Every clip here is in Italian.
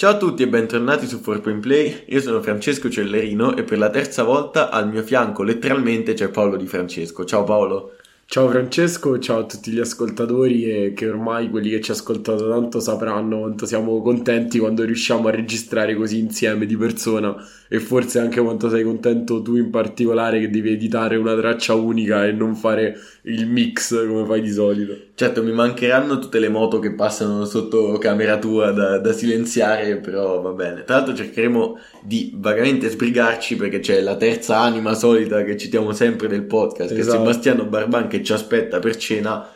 Ciao a tutti e bentornati su 4Point Play, io sono Francesco Cellerino e per la terza volta al mio fianco letteralmente c'è Paolo Di Francesco. Ciao Paolo. Ciao Francesco, ciao a tutti gli ascoltatori e che ormai quelli che ci ascoltano tanto sapranno quanto siamo contenti quando riusciamo a registrare così insieme di persona e forse anche quanto sei contento tu in particolare che devi editare una traccia unica e non fare il mix come fai di solito. Certo, mi mancheranno tutte le moto che passano sotto camera tua da silenziare, però va bene. Tra l'altro cercheremo di vagamente sbrigarci perché c'è la terza anima solita che citiamo sempre del podcast, esatto, che è Sebastiano Barban che ci aspetta per cena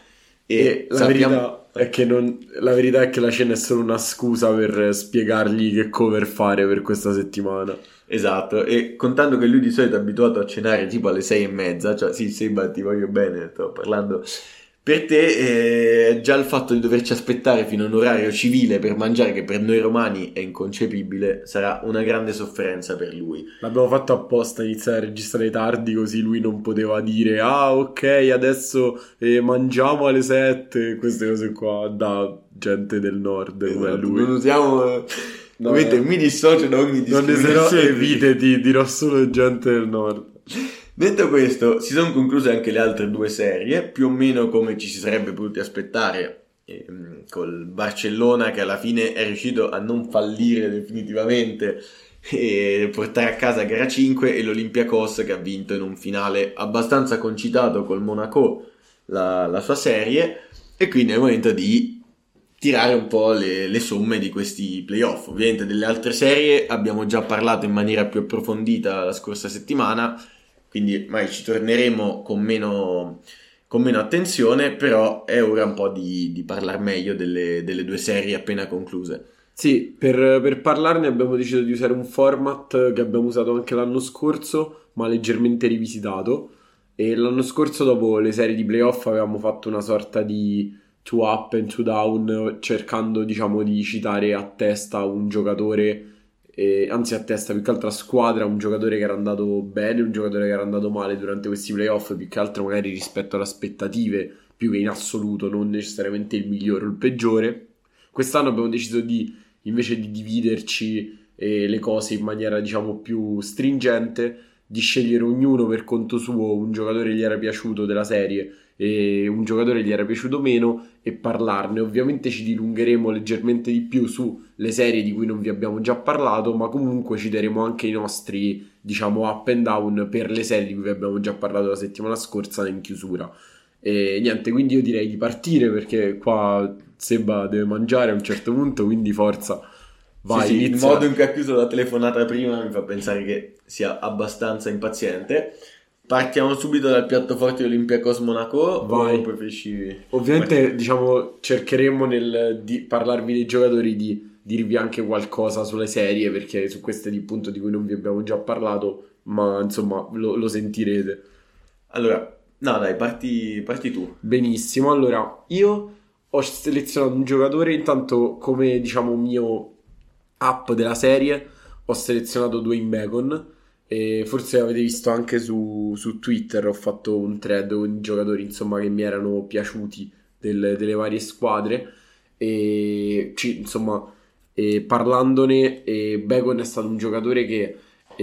e la verità è che la cena è solo una scusa per spiegargli che cover fare per questa settimana. Esatto, e contando che lui di solito è abituato a cenare tipo alle 6:30, cioè sì Seba ti voglio bene, sto parlando per te, già il fatto di doverci aspettare fino a un orario civile per mangiare, che per noi romani è inconcepibile, sarà una grande sofferenza per lui. L'abbiamo fatto apposta, iniziare a registrare tardi così lui non poteva dire ok adesso mangiamo alle 7, queste cose qua da gente del nord, esatto, lui. Non usiamo... No, mi dissocio da ogni discriminazione, evitati, dirò solo gente del nord. Detto questo, si sono concluse anche le altre due serie, più o meno come ci si sarebbe potuti aspettare, col Barcellona che alla fine è riuscito a non fallire definitivamente e portare a casa gara 5, e l'Olympiakos che ha vinto in un finale abbastanza concitato col Monaco la sua serie, e quindi è il momento di tirare un po' le somme di questi playoff. Ovviamente delle altre serie abbiamo già parlato in maniera più approfondita la scorsa settimana, quindi mai ci torneremo con meno attenzione, però è ora un po' di parlare meglio delle due serie appena concluse. Sì, per parlarne abbiamo deciso di usare un format che abbiamo usato anche l'anno scorso, ma leggermente rivisitato, e l'anno scorso dopo le serie di playoff avevamo fatto una sorta di two up and two down, cercando diciamo di citare a testa un giocatore, anzi a testa più che altro a squadra, un giocatore che era andato bene, un giocatore che era andato male durante questi playoff, più che altro magari rispetto alle aspettative, più che in assoluto, non necessariamente il migliore o il peggiore. Quest'anno abbiamo deciso di invece di dividerci le cose in maniera diciamo più stringente, di scegliere ognuno per conto suo un giocatore che gli era piaciuto della serie e un giocatore gli era piaciuto meno e parlarne. Ovviamente ci dilungheremo leggermente di più sulle serie di cui non vi abbiamo già parlato, ma comunque citeremo anche i nostri diciamo up and down per le serie di cui vi abbiamo già parlato la settimana scorsa in chiusura. E niente, quindi io direi di partire perché qua Seba deve mangiare a un certo punto, quindi forza. Vai, sì, il modo in cui ha chiuso la telefonata prima mi fa pensare che sia abbastanza impaziente. Partiamo subito dal piatto forte di Olympiakos Monaco. Vai. Ovviamente vai. Diciamo cercheremo di parlarvi dei giocatori di dirvi anche qualcosa sulle serie, perché su queste di punto di cui non vi abbiamo già parlato, ma insomma lo sentirete. Allora, no dai, parti tu. Benissimo, allora io ho selezionato un giocatore intanto come diciamo mio up della serie, ho selezionato Dwayne Bacon. E forse avete visto anche su Twitter, ho fatto un thread con i giocatori insomma che mi erano piaciuti delle varie squadre e parlandone, Bacon è stato un giocatore che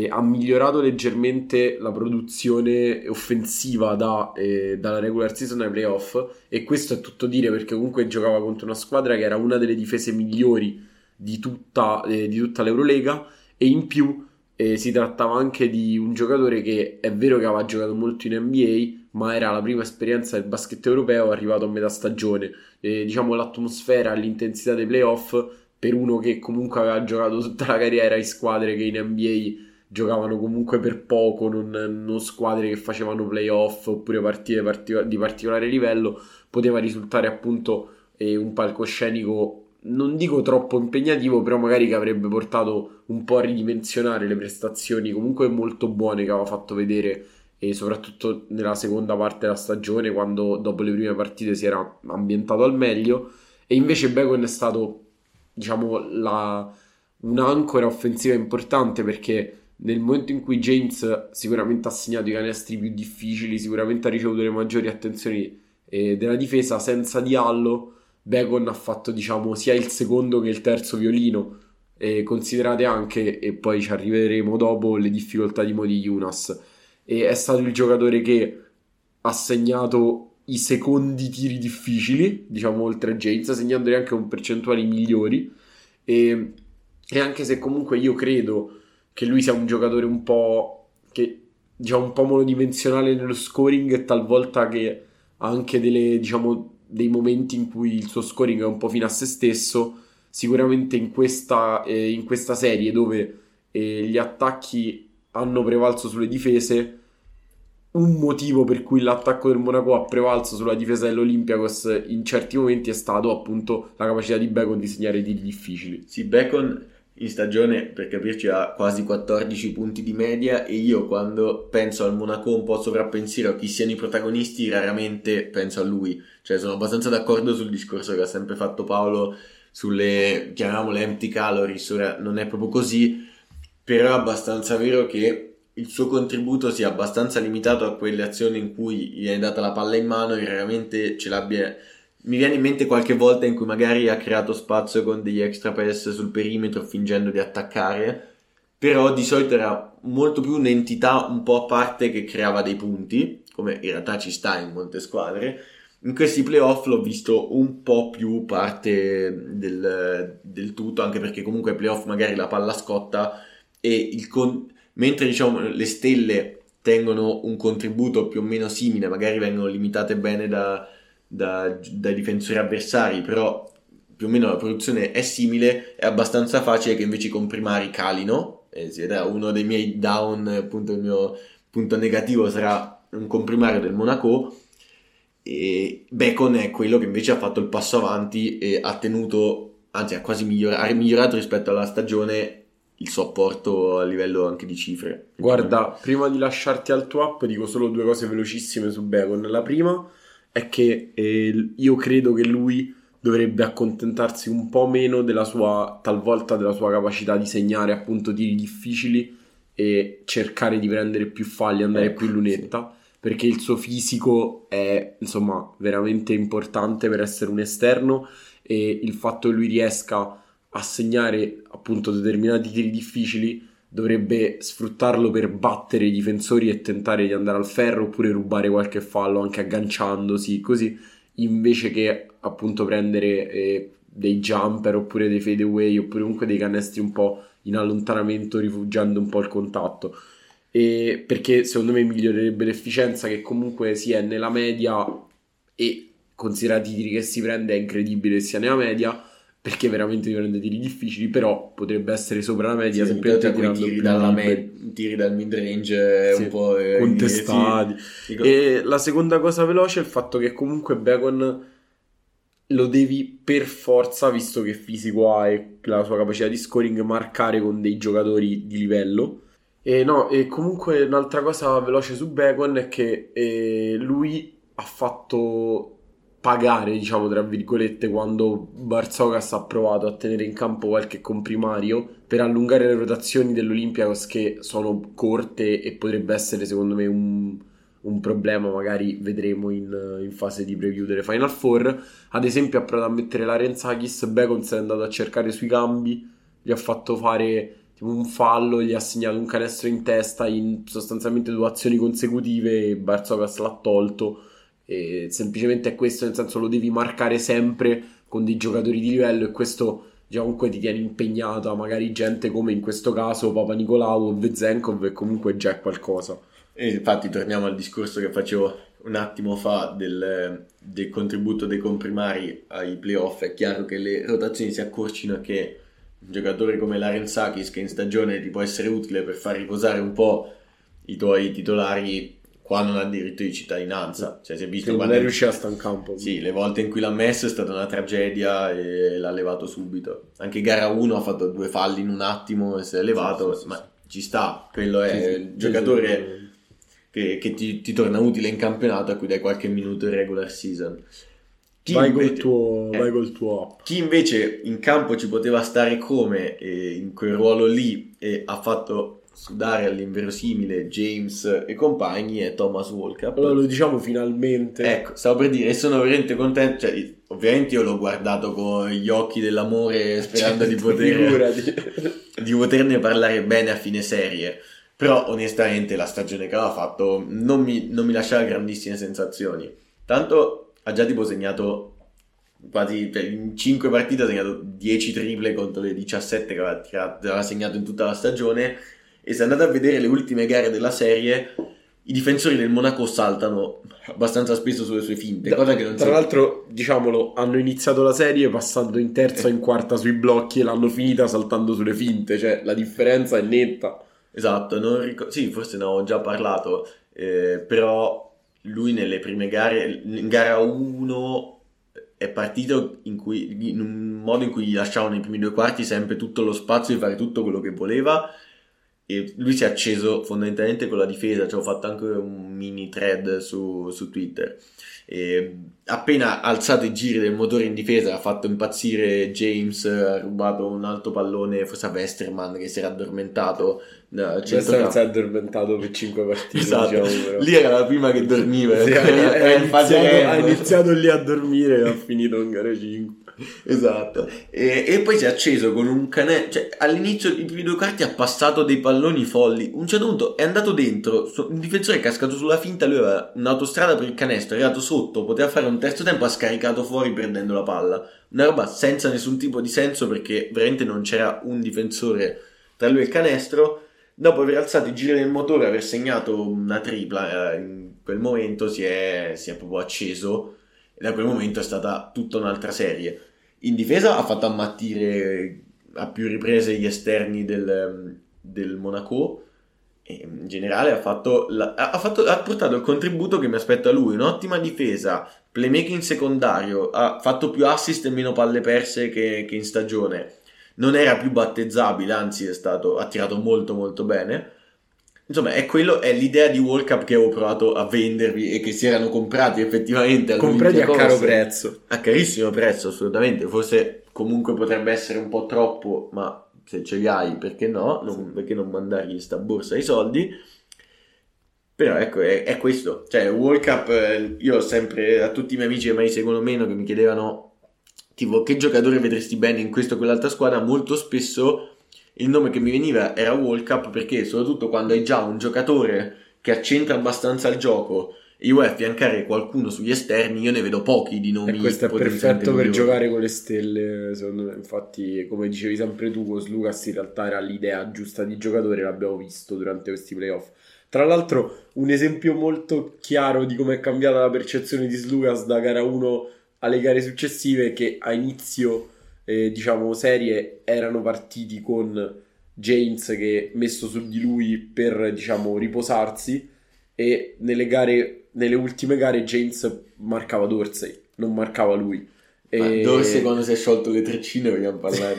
ha migliorato leggermente la produzione offensiva dalla regular season ai playoff, e questo è tutto dire perché comunque giocava contro una squadra che era una delle difese migliori di tutta l'Eurolega, e in più si trattava anche di un giocatore che è vero che aveva giocato molto in NBA, ma era la prima esperienza del basket europeo arrivato a metà stagione, diciamo l'atmosfera e l'intensità dei playoff per uno che comunque aveva giocato tutta la carriera in squadre che in NBA giocavano comunque per poco, non squadre che facevano playoff oppure partite di particolare livello, poteva risultare appunto un palcoscenico non dico troppo impegnativo, però magari che avrebbe portato un po' a ridimensionare le prestazioni comunque molto buone che aveva fatto vedere, e soprattutto nella seconda parte della stagione, quando dopo le prime partite si era ambientato al meglio. E invece Bacon è stato diciamo un'ancora offensiva importante, perché nel momento in cui James sicuramente ha segnato i canestri più difficili, sicuramente ha ricevuto le maggiori attenzioni della difesa, senza Diallo Bacon ha fatto diciamo sia il secondo che il terzo violino, Considerate anche, e poi ci arriveremo dopo, le difficoltà di Motiejūnas. È stato il giocatore che ha segnato i secondi tiri difficili, diciamo, oltre a James, segnandoli anche con percentuali migliori, e anche se comunque io credo che lui sia un giocatore un po' che, diciamo, un po' monodimensionale nello scoring, e talvolta che ha anche delle, diciamo, dei momenti in cui il suo scoring è un po' fino a se stesso, sicuramente in questa serie dove gli attacchi hanno prevalso sulle difese, un motivo per cui l'attacco del Monaco ha prevalso sulla difesa dell'Olympiakos in certi momenti è stato appunto la capacità di Bacon di segnare tiri difficili. Sì, Bacon in stagione, per capirci, ha quasi 14 punti di media, e io quando penso al Monaco un po' sovrappensiero a chi siano i protagonisti raramente penso a lui, cioè sono abbastanza d'accordo sul discorso che ha sempre fatto Paolo sulle, chiamiamole, empty calories. Ora non è proprio così, però è abbastanza vero che il suo contributo sia abbastanza limitato a quelle azioni in cui gli è data la palla in mano, e raramente ce l'abbia. Mi viene in mente qualche volta in cui magari ha creato spazio con degli extra pass sul perimetro fingendo di attaccare, però di solito era molto più un'entità un po' a parte che creava dei punti, come in realtà ci sta in molte squadre. In questi playoff l'ho visto un po' più parte del tutto, anche perché comunque ai playoff magari la palla scotta e mentre, diciamo, le stelle tengono un contributo più o meno simile, magari vengono limitate bene dai difensori avversari, però più o meno la produzione è simile, è abbastanza facile che invece i comprimari calino, ed è uno dei miei down, appunto il mio punto negativo sarà un comprimario del Monaco, e Bacon è quello che invece ha fatto il passo avanti e ha tenuto, anzi ha quasi migliorato rispetto alla stagione il suo apporto a livello anche di cifre. Guarda, prima di lasciarti al tuo up dico solo due cose velocissime su Bacon. La prima è che io credo che lui dovrebbe accontentarsi un po' meno talvolta della sua capacità di segnare appunto tiri difficili e cercare di prendere più falli, andare più in lunetta, sì, perché il suo fisico è, insomma, veramente importante per essere un esterno, e il fatto che lui riesca a segnare appunto determinati tiri difficili dovrebbe sfruttarlo per battere i difensori e tentare di andare al ferro, oppure rubare qualche fallo anche agganciandosi, così, invece che appunto prendere dei jumper oppure dei fade away oppure comunque dei canestri un po' in allontanamento, rifugiando un po' il contatto, e perché secondo me migliorerebbe l'efficienza, che comunque si è nella media, e considerati i tiri che si prende è incredibile sia nella media, perché veramente ti prende tiri difficili, però potrebbe essere sopra la media, sì, semplicemente tirando tiri dal mid range, sì, un po' contestati, sì. E la seconda cosa veloce è il fatto che comunque Bacon lo devi per forza, visto che fisico ha e la sua capacità di scoring, marcare con dei giocatori di livello. E comunque un'altra cosa veloce su Bacon è che lui ha fatto pagare, diciamo tra virgolette, quando Bartzokas ha provato a tenere in campo qualche comprimario per allungare le rotazioni dell'Olympiakos, che sono corte e potrebbe essere secondo me un problema, magari vedremo in fase di preview delle Final Four. Ad esempio ha provato a mettere Larenzakis, Bacon si è andato a cercare sui cambi, gli ha fatto fare tipo un fallo, gli ha segnato un canestro in testa in sostanzialmente due azioni consecutive, e Bartzokas l'ha tolto. E semplicemente è questo, nel senso, lo devi marcare sempre con dei giocatori di livello, e questo già comunque ti tiene impegnato, magari gente come in questo caso Papa Nikolaidis o Vezenkov, e comunque già è qualcosa. E infatti torniamo al discorso che facevo un attimo fa del contributo dei comprimari ai playoff. È chiaro che le rotazioni si accorcino, che un giocatore come Larenzakis, che in stagione ti può essere utile per far riposare un po' i tuoi titolari, qua non ha diritto di cittadinanza, cioè si è visto quando non è riuscito a stare in campo. Sì, le volte in cui l'ha messo è stata una tragedia e l'ha levato subito. Anche gara 1 ha fatto 2 falli in un attimo e si è levato, sì, ma ci sta, quello è il giocatore che ti torna utile in campionato, a cui dai qualche minuto in regular season. Vai col tuo up. Chi invece in campo ci poteva stare come in quel ruolo lì e ha fatto sudare all'inverosimile James e compagni è Thomas Walker. Allora lo diciamo finalmente. Ecco, stavo per dire, e sono veramente contento, cioè, ovviamente io l'ho guardato con gli occhi dell'amore sperando di poterne parlare bene a fine serie, però onestamente la stagione che aveva fatto non mi lasciava grandissime sensazioni. Tanto ha già tipo segnato quasi, cioè, in 5 partite ha segnato 10 triple contro le 17 che aveva segnato in tutta la stagione. E se andate a vedere le ultime gare della serie, i difensori del Monaco saltano abbastanza spesso sulle sue finte, cosa che non tra l'altro, diciamolo, hanno iniziato la serie passando in terza o in quarta sui blocchi e l'hanno finita saltando sulle finte, cioè la differenza è netta. Esatto, sì, forse ne avevo già parlato, però lui nelle prime gare, in gara 1 è partito in un modo in cui gli lasciavano nei primi due quarti sempre tutto lo spazio di fare tutto quello che voleva, e lui si è acceso fondamentalmente con la difesa. Ci ho fatto anche un mini thread su Twitter, e appena alzato i giri del motore in difesa ha fatto impazzire James, ha rubato un alto pallone forse a Westermann che si era addormentato. Westermann si è addormentato per 5 partite, esatto. Diciamo, lì era la prima che dormiva, ha iniziato lì a dormire e ha finito in gara 5. Esatto, e poi si è acceso con un canestro, cioè all'inizio i primi due quarti ha passato dei palloni folli, un certo punto è andato dentro, un difensore è cascato sulla finta, lui aveva un'autostrada per il canestro, è arrivato sotto, poteva fare un terzo tempo, ha scaricato fuori perdendo la palla, una roba senza nessun tipo di senso perché veramente non c'era un difensore tra lui e il canestro. Dopo aver alzato i giri del motore, aver segnato una tripla, in quel momento si è proprio acceso, e da quel momento è stata tutta un'altra serie. In difesa ha fatto ammattire a più riprese gli esterni del Monaco, e in generale ha portato il contributo che mi aspetto a lui, un'ottima difesa, playmaking secondario, ha fatto più assist e meno palle perse che in stagione, non era più battezzabile, anzi ha tirato molto molto bene. Insomma, è l'idea di World Cup che avevo provato a vendervi e che si erano comprati effettivamente. Comprati a caro prezzo. A carissimo prezzo, assolutamente. Forse comunque potrebbe essere un po' troppo, ma se ce li hai, perché no? Perché non mandargli sta borsa di soldi? Però ecco, è questo. Cioè, World Cup, io ho sempre, a tutti i miei amici che mai seguono meno, che mi chiedevano, tipo, che giocatore vedresti bene in questa o quell'altra squadra, molto spesso il nome che mi veniva era World Cup, perché soprattutto quando hai già un giocatore che accentra abbastanza il gioco e io vuoi affiancare qualcuno sugli esterni, io ne vedo pochi di nomi. E questo è perfetto per giocare con le stelle, secondo me. Infatti, come dicevi sempre tu, con Sloukas in realtà era l'idea giusta di giocatore, l'abbiamo visto durante questi playoff. Tra l'altro un esempio molto chiaro di come è cambiata la percezione di Sloukas da gara 1 alle gare successive è che a inizio diciamo serie erano partiti con James che messo su di lui per, diciamo, riposarsi, e nelle ultime gare James marcava Dorsey, non marcava lui. E Dorsey quando si è sciolto le treccine vogliamo parlare.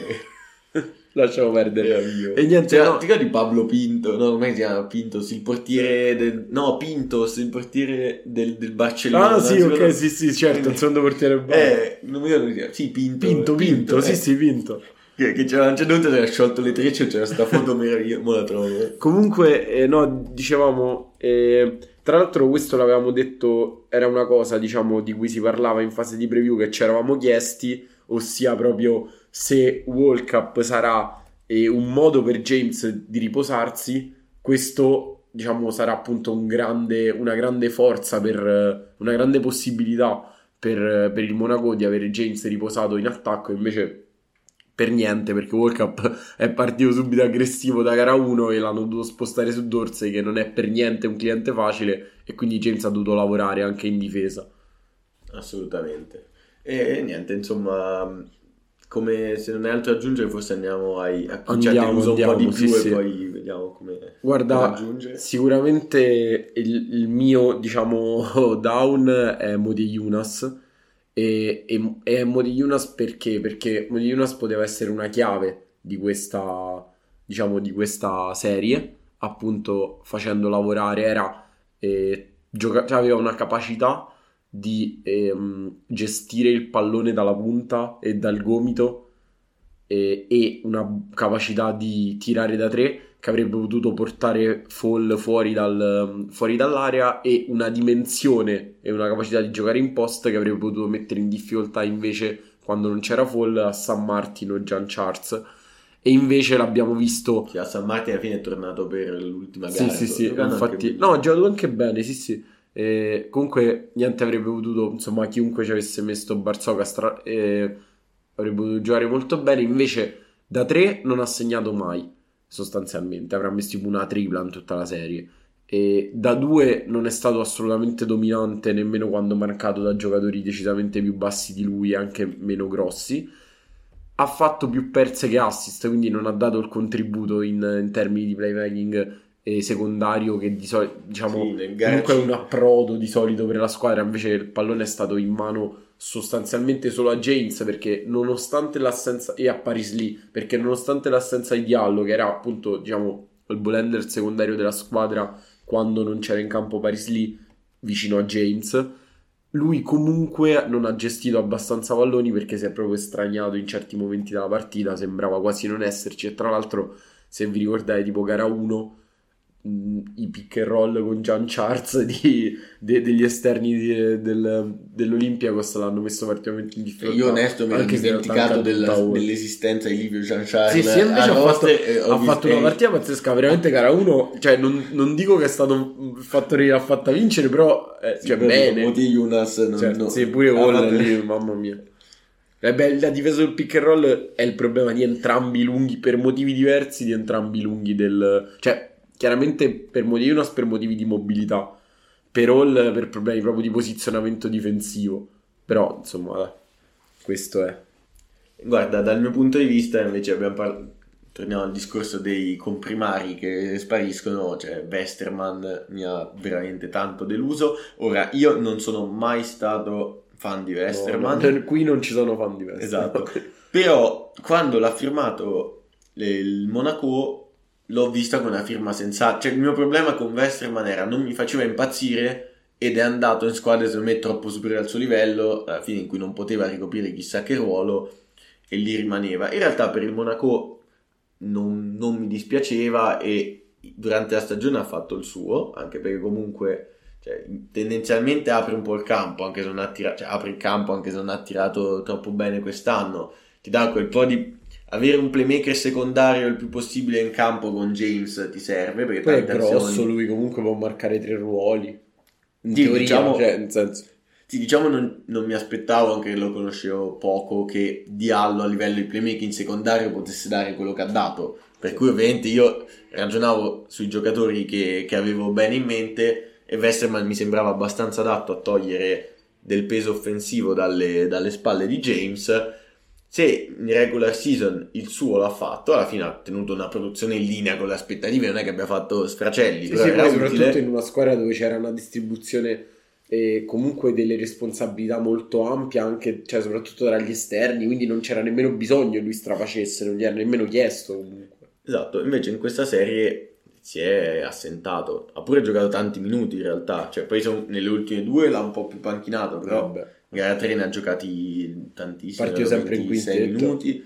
Lasciamo perdere io. E niente, cioè, no, ti ricordi Pablo Pinto? No, come si chiama Pinto? Il portiere del... No, Pinto, il portiere del Barcellona. Ah sì, ok, quello... sì, certo, il secondo portiere del Barcellona. Non mi ricordo, sì, Pinto. Sì, Pinto. Che c'era un certo punto che aveva sciolto le trecce, c'era sta foto meravigliosa, mo la trovo. Comunque, no, dicevamo... tra l'altro questo l'avevamo detto, era una cosa, diciamo, di cui si parlava in fase di preview, che ci eravamo chiesti, ossia proprio... se World Cup sarà un modo per James di riposarsi, questo, diciamo, sarà appunto una grande forza, una grande possibilità per il Monaco di avere James riposato in attacco. Invece per niente, perché World Cup è partito subito aggressivo da gara 1 e l'hanno dovuto spostare su Dorsey, che non è per niente un cliente facile, e quindi James ha dovuto lavorare anche in difesa. Assolutamente. E niente, insomma... Come, se non è altro da aggiungere, forse andiamo a chi ci ha deluso un po' di più, sì. E poi vediamo come aggiungere. Sicuramente il mio, diciamo, down è Motiejūnas, e Motiejūnas perché Motiejūnas poteva essere una chiave di questa, diciamo, di questa serie, appunto facendo lavorare, era cioè aveva una capacità di gestire il pallone dalla punta e dal gomito, e una capacità di tirare da tre che avrebbe potuto portare Fall fuori dall'area, e una dimensione e una capacità di giocare in post che avrebbe potuto mettere in difficoltà invece, quando non c'era Fall, a San Martino e Jean-Charles. E invece l'abbiamo visto, sì, a San Martino alla fine è tornato per l'ultima gara. Sì, infatti, no, ha giocato anche bene, sì. Comunque niente, avrebbe potuto, insomma, chiunque ci avesse messo Bartzokas avrebbe potuto giocare molto bene. Invece da tre non ha segnato mai, sostanzialmente avrà messo tipo una tripla in tutta la serie, e da due non è stato assolutamente dominante, nemmeno quando marcato da giocatori decisamente più bassi di lui, anche meno grossi. Ha fatto più perse che assist, quindi non ha dato il contributo in termini di playmaking secondario che di solito, diciamo, sì, comunque è un approdo di solito per la squadra. Invece il pallone è stato in mano sostanzialmente solo a James, perché nonostante l'assenza, e a Paris Lee, perché nonostante l'assenza di Diallo, che era appunto, diciamo, il volender secondario della squadra quando non c'era in campo Paris Lee vicino a James, lui comunque non ha gestito abbastanza palloni, perché si è proprio estraniato in certi momenti della partita, sembrava quasi non esserci. E tra l'altro, se vi ricordate, tipo gara 1, i pick and roll con Jean-Charles degli esterni dell'Olympiakos l'hanno messo particolarmente in difficoltà. Io onesto mi ero dimenticato dell'esistenza di Livio Jean-Charles. Sì, invece ha fatto una partita pazzesca, veramente gara 1, cioè non dico che è stato un fattore che l'ha fatta vincere, però cioè bene. Motiejūnas no. Sì, pure Wollen, mamma mia. La difesa del pick and roll è il problema di entrambi i lunghi, per motivi diversi, di entrambi i lunghi del, cioè chiaramente per motivi di mobilità, per All per problemi proprio di posizionamento difensivo, però insomma questo è. Guarda, dal mio punto di vista invece torniamo al discorso dei comprimari che spariscono, cioè Westermann mi ha veramente tanto deluso. Ora, io non sono mai stato fan di Westermann, qui non ci sono fan di Westermann, esatto. Però quando l'ha firmato il Monaco l'ho vista con una firma sensata. Cioè, il mio problema con Westermann era non mi faceva impazzire, ed è andato in squadre secondo me troppo superiore al suo livello, alla fine, in cui non poteva ricoprire chissà che ruolo, e lì rimaneva. In realtà per il Monaco non mi dispiaceva, e durante la stagione ha fatto il suo, anche perché comunque, cioè, tendenzialmente apre un po' il campo, anche se non ha tirato, cioè, apre il campo anche se non ha tirato troppo bene quest'anno. Ti dà quel po' di avere un playmaker secondario il più possibile in campo con James ti serve, perché poi è grosso, lui comunque può marcare tre ruoli in teoria, diciamo, cioè, nel senso. Sì, diciamo non mi aspettavo, anche lo conoscevo poco, che Diallo a livello di playmaking secondario potesse dare quello che ha dato, per cui ovviamente io ragionavo sui giocatori che avevo bene in mente, e Westermann mi sembrava abbastanza adatto a togliere del peso offensivo dalle spalle di James. Se in regular season il suo l'ha fatto, alla fine ha tenuto una produzione in linea con le aspettative, non è che abbia fatto sfracelli. Sì, però soprattutto in una squadra dove c'era una distribuzione comunque delle responsabilità molto ampia, anche, cioè, soprattutto tra gli esterni, quindi non c'era nemmeno bisogno che lui strafacesse, non gli era nemmeno chiesto comunque. Esatto, invece in questa serie si è assentato, ha pure giocato tanti minuti in realtà, cioè poi nelle ultime due l'ha un po' più panchinato, però vabbè. Gara 3 ne ha giocati tantissimi, partito sempre in quintetto, 6 minuti,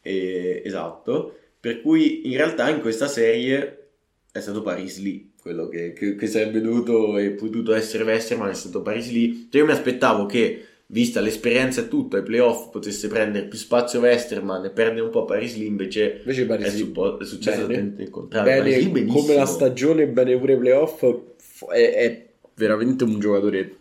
esatto, per cui in realtà in questa serie è stato Paris Lee quello che sarebbe dovuto e potuto essere Westermann, è stato Paris Lee. Cioè, io mi aspettavo che, vista l'esperienza e tutto ai playoff, potesse prendere più spazio Westermann e perdere un po' Paris Lee, invece Paris Lee è successo il contrario. Bene, come la stagione, bene pure i playoff, è veramente un giocatore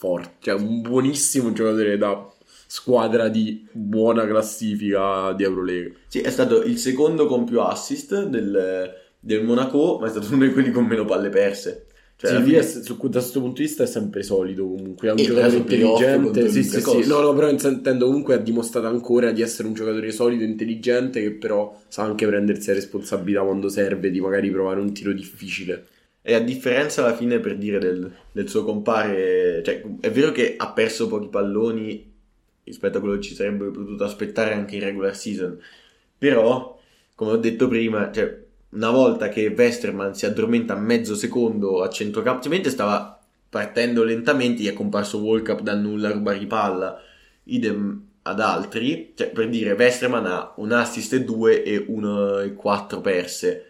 forte, cioè un buonissimo giocatore da squadra di buona classifica di Eurolega. Sì, è stato il secondo con più assist del Monaco, ma è stato uno di quelli con meno palle perse. Cioè, sì, da questo punto di vista è sempre solido comunque, è un giocatore intelligente. Sì. No, però intendo, comunque ha dimostrato ancora di essere un giocatore solido, intelligente, che però sa anche prendersi la responsabilità quando serve di magari provare un tiro difficile. E a differenza, alla fine, per dire, del suo compare, cioè, è vero che ha perso pochi palloni rispetto a quello che ci sarebbe potuto aspettare anche in regular season, però, come ho detto prima, cioè, una volta che Westermann si addormenta a mezzo secondo a centrocampo, stava partendo lentamente, gli è comparso World Cup da nulla a rubare palla. Idem ad altri, cioè per dire Westermann ha un assist e 2 e 1,4 perse,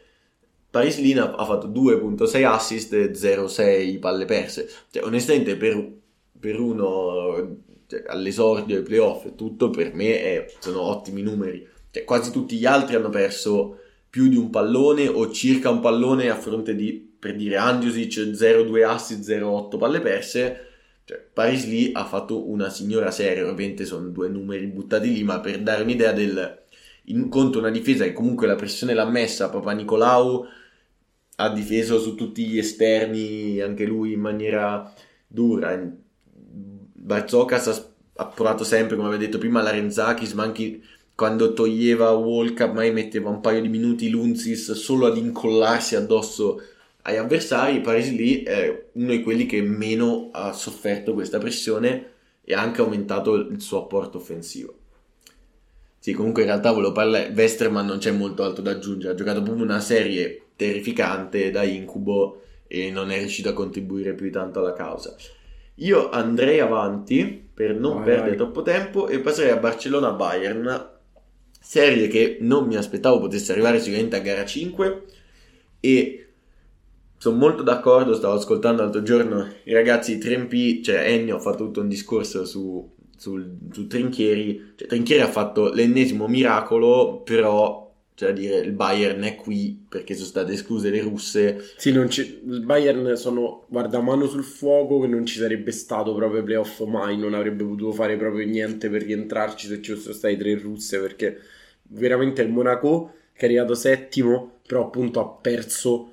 Paris Lee ha fatto 2,6 assist e 0,6 palle perse, cioè onestamente per uno, cioè, all'esordio ai playoff tutto, per me sono ottimi numeri, cioè quasi tutti gli altri hanno perso più di un pallone o circa un pallone a fronte di, per dire, Andjušić 0,2 assist, 0,8 palle perse. Cioè, Paris Lee ha fatto una signora serie, ovviamente sono due numeri buttati lì, ma per dare un'idea del, in conto una difesa che comunque la pressione l'ha messa, Papa Nikolaou ha difeso su tutti gli esterni, anche lui in maniera dura, Bartzokas ha provato sempre, come avevo detto prima, Larenzakis, ma anche quando toglieva World Cup mai metteva un paio di minuti Lunzis solo ad incollarsi addosso agli avversari. Paris Lee è uno di quelli che meno ha sofferto questa pressione e ha anche aumentato il suo apporto offensivo. Sì, comunque in realtà volevo parlare, Westermann non c'è molto altro da aggiungere, ha giocato proprio una serie terrificante da incubo e non è riuscito a contribuire più tanto alla causa. Io andrei avanti per non perdere troppo tempo e passerei a Barcellona-Bayern, serie che non mi aspettavo potesse arrivare sicuramente a gara 5 e sono molto d'accordo. Stavo ascoltando l'altro giorno i ragazzi di 3MP, cioè Ennio ha fatto tutto un discorso su Trinchieri, cioè Trinchieri ha fatto l'ennesimo miracolo, però cioè dire il Bayern è qui perché sono state escluse le russe. Sì, non il Bayern sono guardamano sul fuoco che non ci sarebbe stato proprio playoff mai, non avrebbe potuto fare proprio niente per rientrarci se ci fossero state tre russe, perché veramente il Monaco che è arrivato settimo però appunto ha perso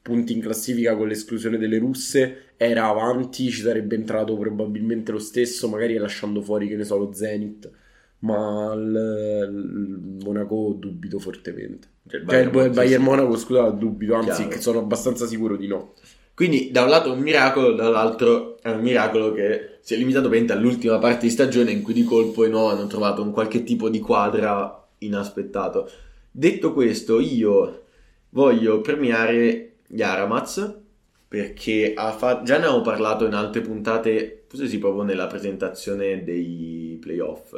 punti in classifica con l'esclusione delle russe, era avanti, ci sarebbe entrato probabilmente lo stesso, magari lasciando fuori, che ne so, lo Zenit, ma il Monaco dubito fortemente, il Bayern Monaco scusa dubito, anzi chiaro. Sono abbastanza sicuro di no. Quindi da un lato un miracolo, dall'altro è un miracolo che si è limitato ovviamente all'ultima parte di stagione in cui di colpo i nuovi hanno trovato un qualche tipo di quadra inaspettato. Detto questo, io voglio premiare Jaramaz, perché già ne avevo parlato in altre puntate, forse sì, proprio nella presentazione dei playoff.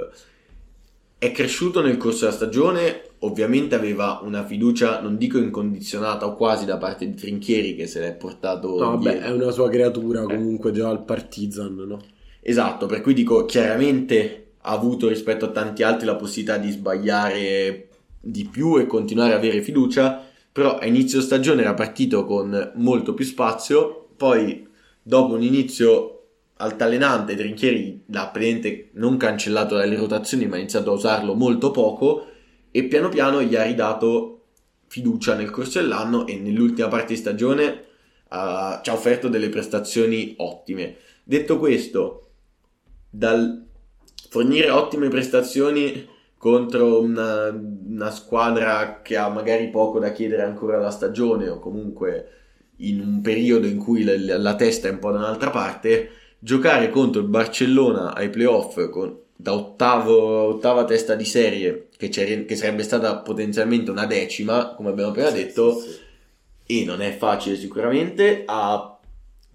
È cresciuto nel corso della stagione, ovviamente aveva una fiducia, non dico incondizionata o quasi, da parte di Trinchieri che se l'è portato dietro. È una sua creatura comunque già al Partizan, no? Esatto, per cui dico, chiaramente ha avuto rispetto a tanti altri la possibilità di sbagliare di più e continuare a avere fiducia. Però a inizio stagione era partito con molto più spazio, poi dopo un inizio altalenante Trinchieri l'ha praticamente non cancellato dalle rotazioni, ma ha iniziato a usarlo molto poco e piano piano gli ha ridato fiducia nel corso dell'anno e nell'ultima parte di stagione ci ha offerto delle prestazioni ottime. Detto questo, dal fornire ottime prestazioni contro una squadra che ha magari poco da chiedere ancora alla stagione o comunque in un periodo in cui la testa è un po' da un'altra parte, giocare contro il Barcellona ai playoff da ottava testa di serie che sarebbe stata potenzialmente una decima, come abbiamo appena detto, sì. E non è facile sicuramente. Ha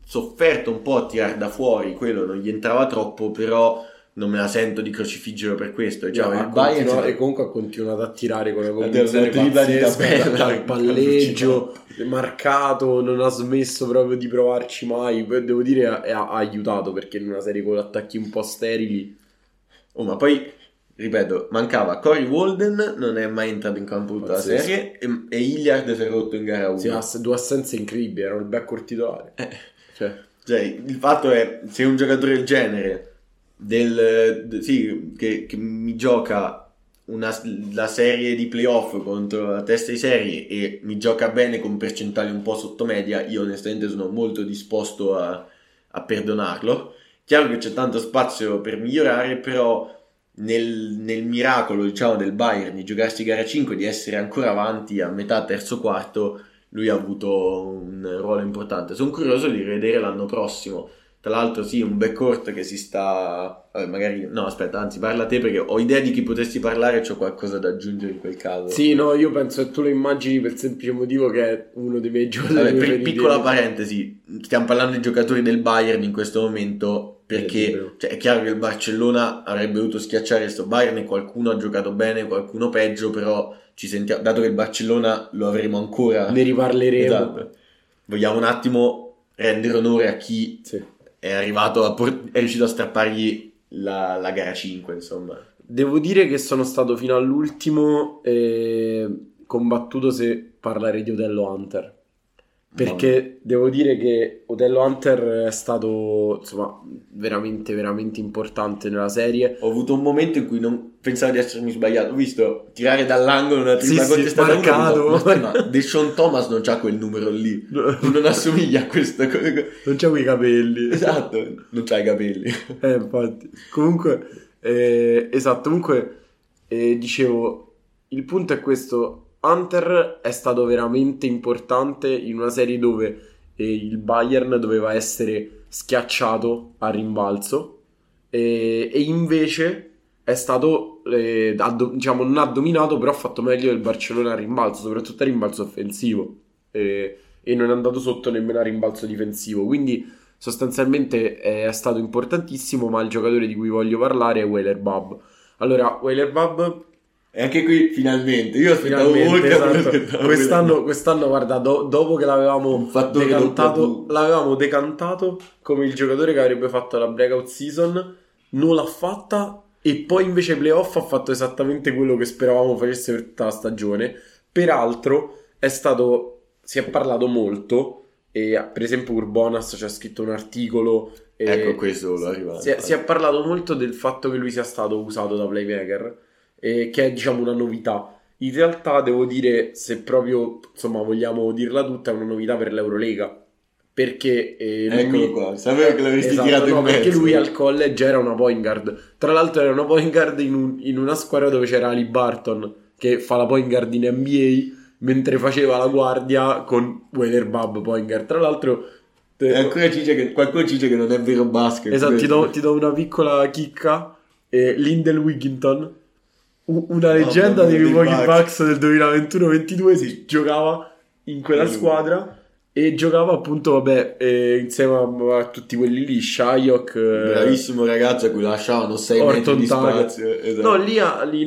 sofferto un po' a tirar da fuori, quello non gli entrava troppo, però non me la sento di crocifiggerlo per questo. E comunque ha continuato a tirare con la convinzione pazzesca, il palleggio marcato, non ha smesso proprio di provarci mai. Devo dire ha aiutato, perché in una serie con attacchi un po' sterili ma poi ripeto, mancava Corey Walden, non è mai entrato in campo tutta la serie, e Hilliard si è rotto in gara 1. Sì, due assenze incredibili, era il backcourt titolare. Cioè, il fatto è, se un giocatore del genere che mi gioca la serie di playoff contro la testa di serie e mi gioca bene con percentuali un po' sotto media, io onestamente sono molto disposto a perdonarlo. Chiaro che c'è tanto spazio per migliorare, però nel miracolo, diciamo, del Bayern di giocarsi gara 5, di essere ancora avanti a metà terzo quarto, lui ha avuto un ruolo importante. Sono curioso di rivedere l'anno prossimo. Tra l'altro sì, un backcourt che si sta... parla te, perché ho idea di chi potresti parlare e c'ho qualcosa da aggiungere in quel caso. Sì, no, io penso che tu lo immagini per il semplice motivo che è uno dei miei giocatori. Piccola parentesi, stiamo parlando di giocatori del Bayern in questo momento perché cioè, è chiaro che il Barcellona avrebbe dovuto schiacciare questo Bayern e qualcuno ha giocato bene, qualcuno peggio, però ci sentiamo, dato che il Barcellona lo avremo ancora, ne riparleremo, esatto, vogliamo un attimo rendere onore a chi è arrivato a è riuscito a strappargli la gara 5, insomma. Devo dire che sono stato fino all'ultimo combattuto se parlare di Othello Hunter, perché devo dire che Othello Hunter è stato, insomma, veramente veramente importante nella serie. Ho avuto un momento in cui non pensavo di essermi sbagliato, ho vito tirare dall'angolo una tripla contestata, ma Deshaun Thomas non c'ha quel numero lì, non assomiglia a questa cosa, non c'ha quei capelli, esatto, non c'ha i capelli, infatti. Comunque esatto, comunque dicevo, il punto è questo: Hunter è stato veramente importante in una serie dove il Bayern doveva essere schiacciato a rimbalzo e invece è stato, diciamo, non ha dominato, però ha fatto meglio del Barcellona a rimbalzo, soprattutto a rimbalzo offensivo, e non è andato sotto nemmeno a rimbalzo difensivo, quindi sostanzialmente è stato importantissimo. Ma il giocatore di cui voglio parlare è Wyler Bab. Allora, Wyler Bab, e anche qui finalmente, io aspettavo molto, esatto. Quest'anno guarda, dopo che l'avevamo decantato, come il giocatore che avrebbe fatto la breakout season, non l'ha fatta, e poi invece playoff ha fatto esattamente quello che speravamo facesse per tutta la stagione. Peraltro si è parlato molto, e per esempio Urbonas ci ha scritto un articolo, ecco questo si è parlato molto del fatto che lui sia stato usato da playmaker, che è, diciamo, una novità. In realtà devo dire, se proprio, insomma, vogliamo dirla tutta, è una novità per l'Eurolega, perché eccolo qua, sapevo che l'avresti tirato in mezzo, perché lui al college era una point guard, tra l'altro era una point guard in una squadra dove c'era Ali Barton, che fa la point guard in NBA, mentre faceva la guardia con Wyler Bab point guard, tra l'altro. Ancora qualcuno dice che non è vero basket, esatto, ti do una piccola chicca, Lindell Wigginton, una leggenda dei Milwaukee Bucks del 2021-22, si giocava in quella squadra e giocava appunto, vabbè, insieme a tutti quelli lì, Shayok, bravissimo ragazzo a cui lasciavano 6 metri di spazio, esatto. No, lì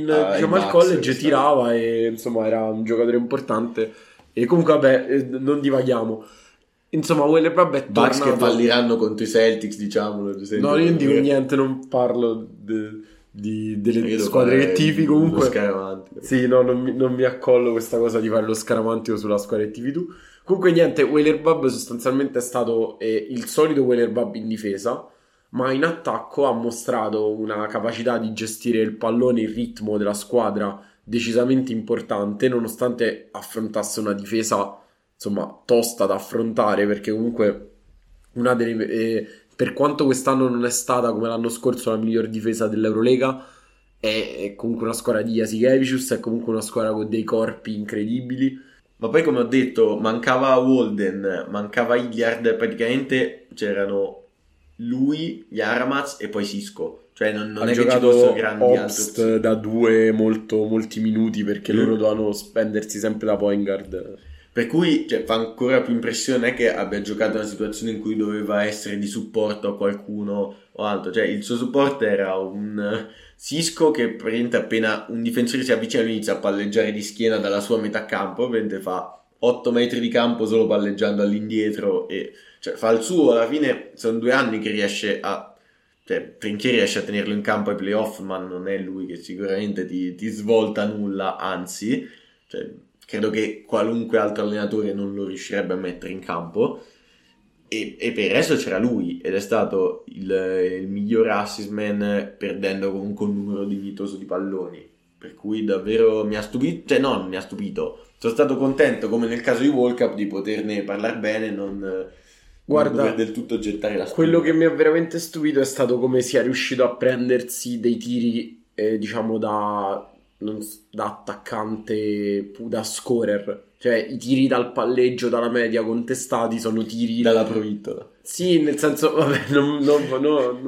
diciamo, al college tirava, e insomma era un giocatore importante. E comunque vabbè, non divaghiamo. Insomma, Wyler Bab è tornato. Bucks che falliranno contro i Celtics, diciamolo. No, io non dico niente, non parlo delle squadre che tifi, comunque sì, no, non mi accollo questa cosa di fare lo scaramantico sulla squadra che tifi tu. Comunque niente, Wyler Bab sostanzialmente è stato il solito Wyler Bab in difesa, ma in attacco ha mostrato una capacità di gestire il pallone, il ritmo della squadra decisamente importante, nonostante affrontasse una difesa, insomma, tosta da affrontare, perché comunque una delle per quanto quest'anno non è stata, come l'anno scorso, la miglior difesa dell'Eurolega, è comunque una squadra di Jasikevičius, è comunque una squadra con dei corpi incredibili. Ma poi, come ho detto, mancava Walden, mancava Hilliard, praticamente c'erano lui, Jaramaz e poi Sisco. Cioè non è che ci fossero grandi Obst altri. Da due molti minuti, perché loro dovevano spendersi sempre da point guard. Per cui, cioè, fa ancora più impressione che abbia giocato in una situazione in cui doveva essere di supporto a qualcuno o altro. Cioè, il suo supporto era un Sisco che praticamente, appena un difensore si avvicina, inizia a palleggiare di schiena dalla sua metà campo, mentre fa 8 metri di campo solo palleggiando all'indietro, e cioè fa il suo. Alla fine sono 2 anni che riesce a, cioè, Trinchieri riesce a tenerlo in campo ai playoff, ma non è lui che sicuramente ti svolta nulla, anzi, cioè, credo che qualunque altro allenatore non lo riuscirebbe a mettere in campo, e per il resto c'era lui, ed è stato il miglior assist man, perdendo comunque un numero dignitoso di palloni, per cui davvero mi ha stupito, cioè no, non mi ha stupito, sono stato contento, come nel caso di World Cup, di poterne parlare bene, guarda, non del tutto gettare la scuola. Quello che mi ha veramente stupito è stato come sia riuscito a prendersi dei tiri, diciamo, da attaccante, da scorer, Cioè i tiri dal palleggio, dalla media contestati sono tiri dalla Provittola. Sì, nel senso, vabbè, non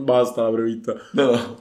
basta la Provittola. No,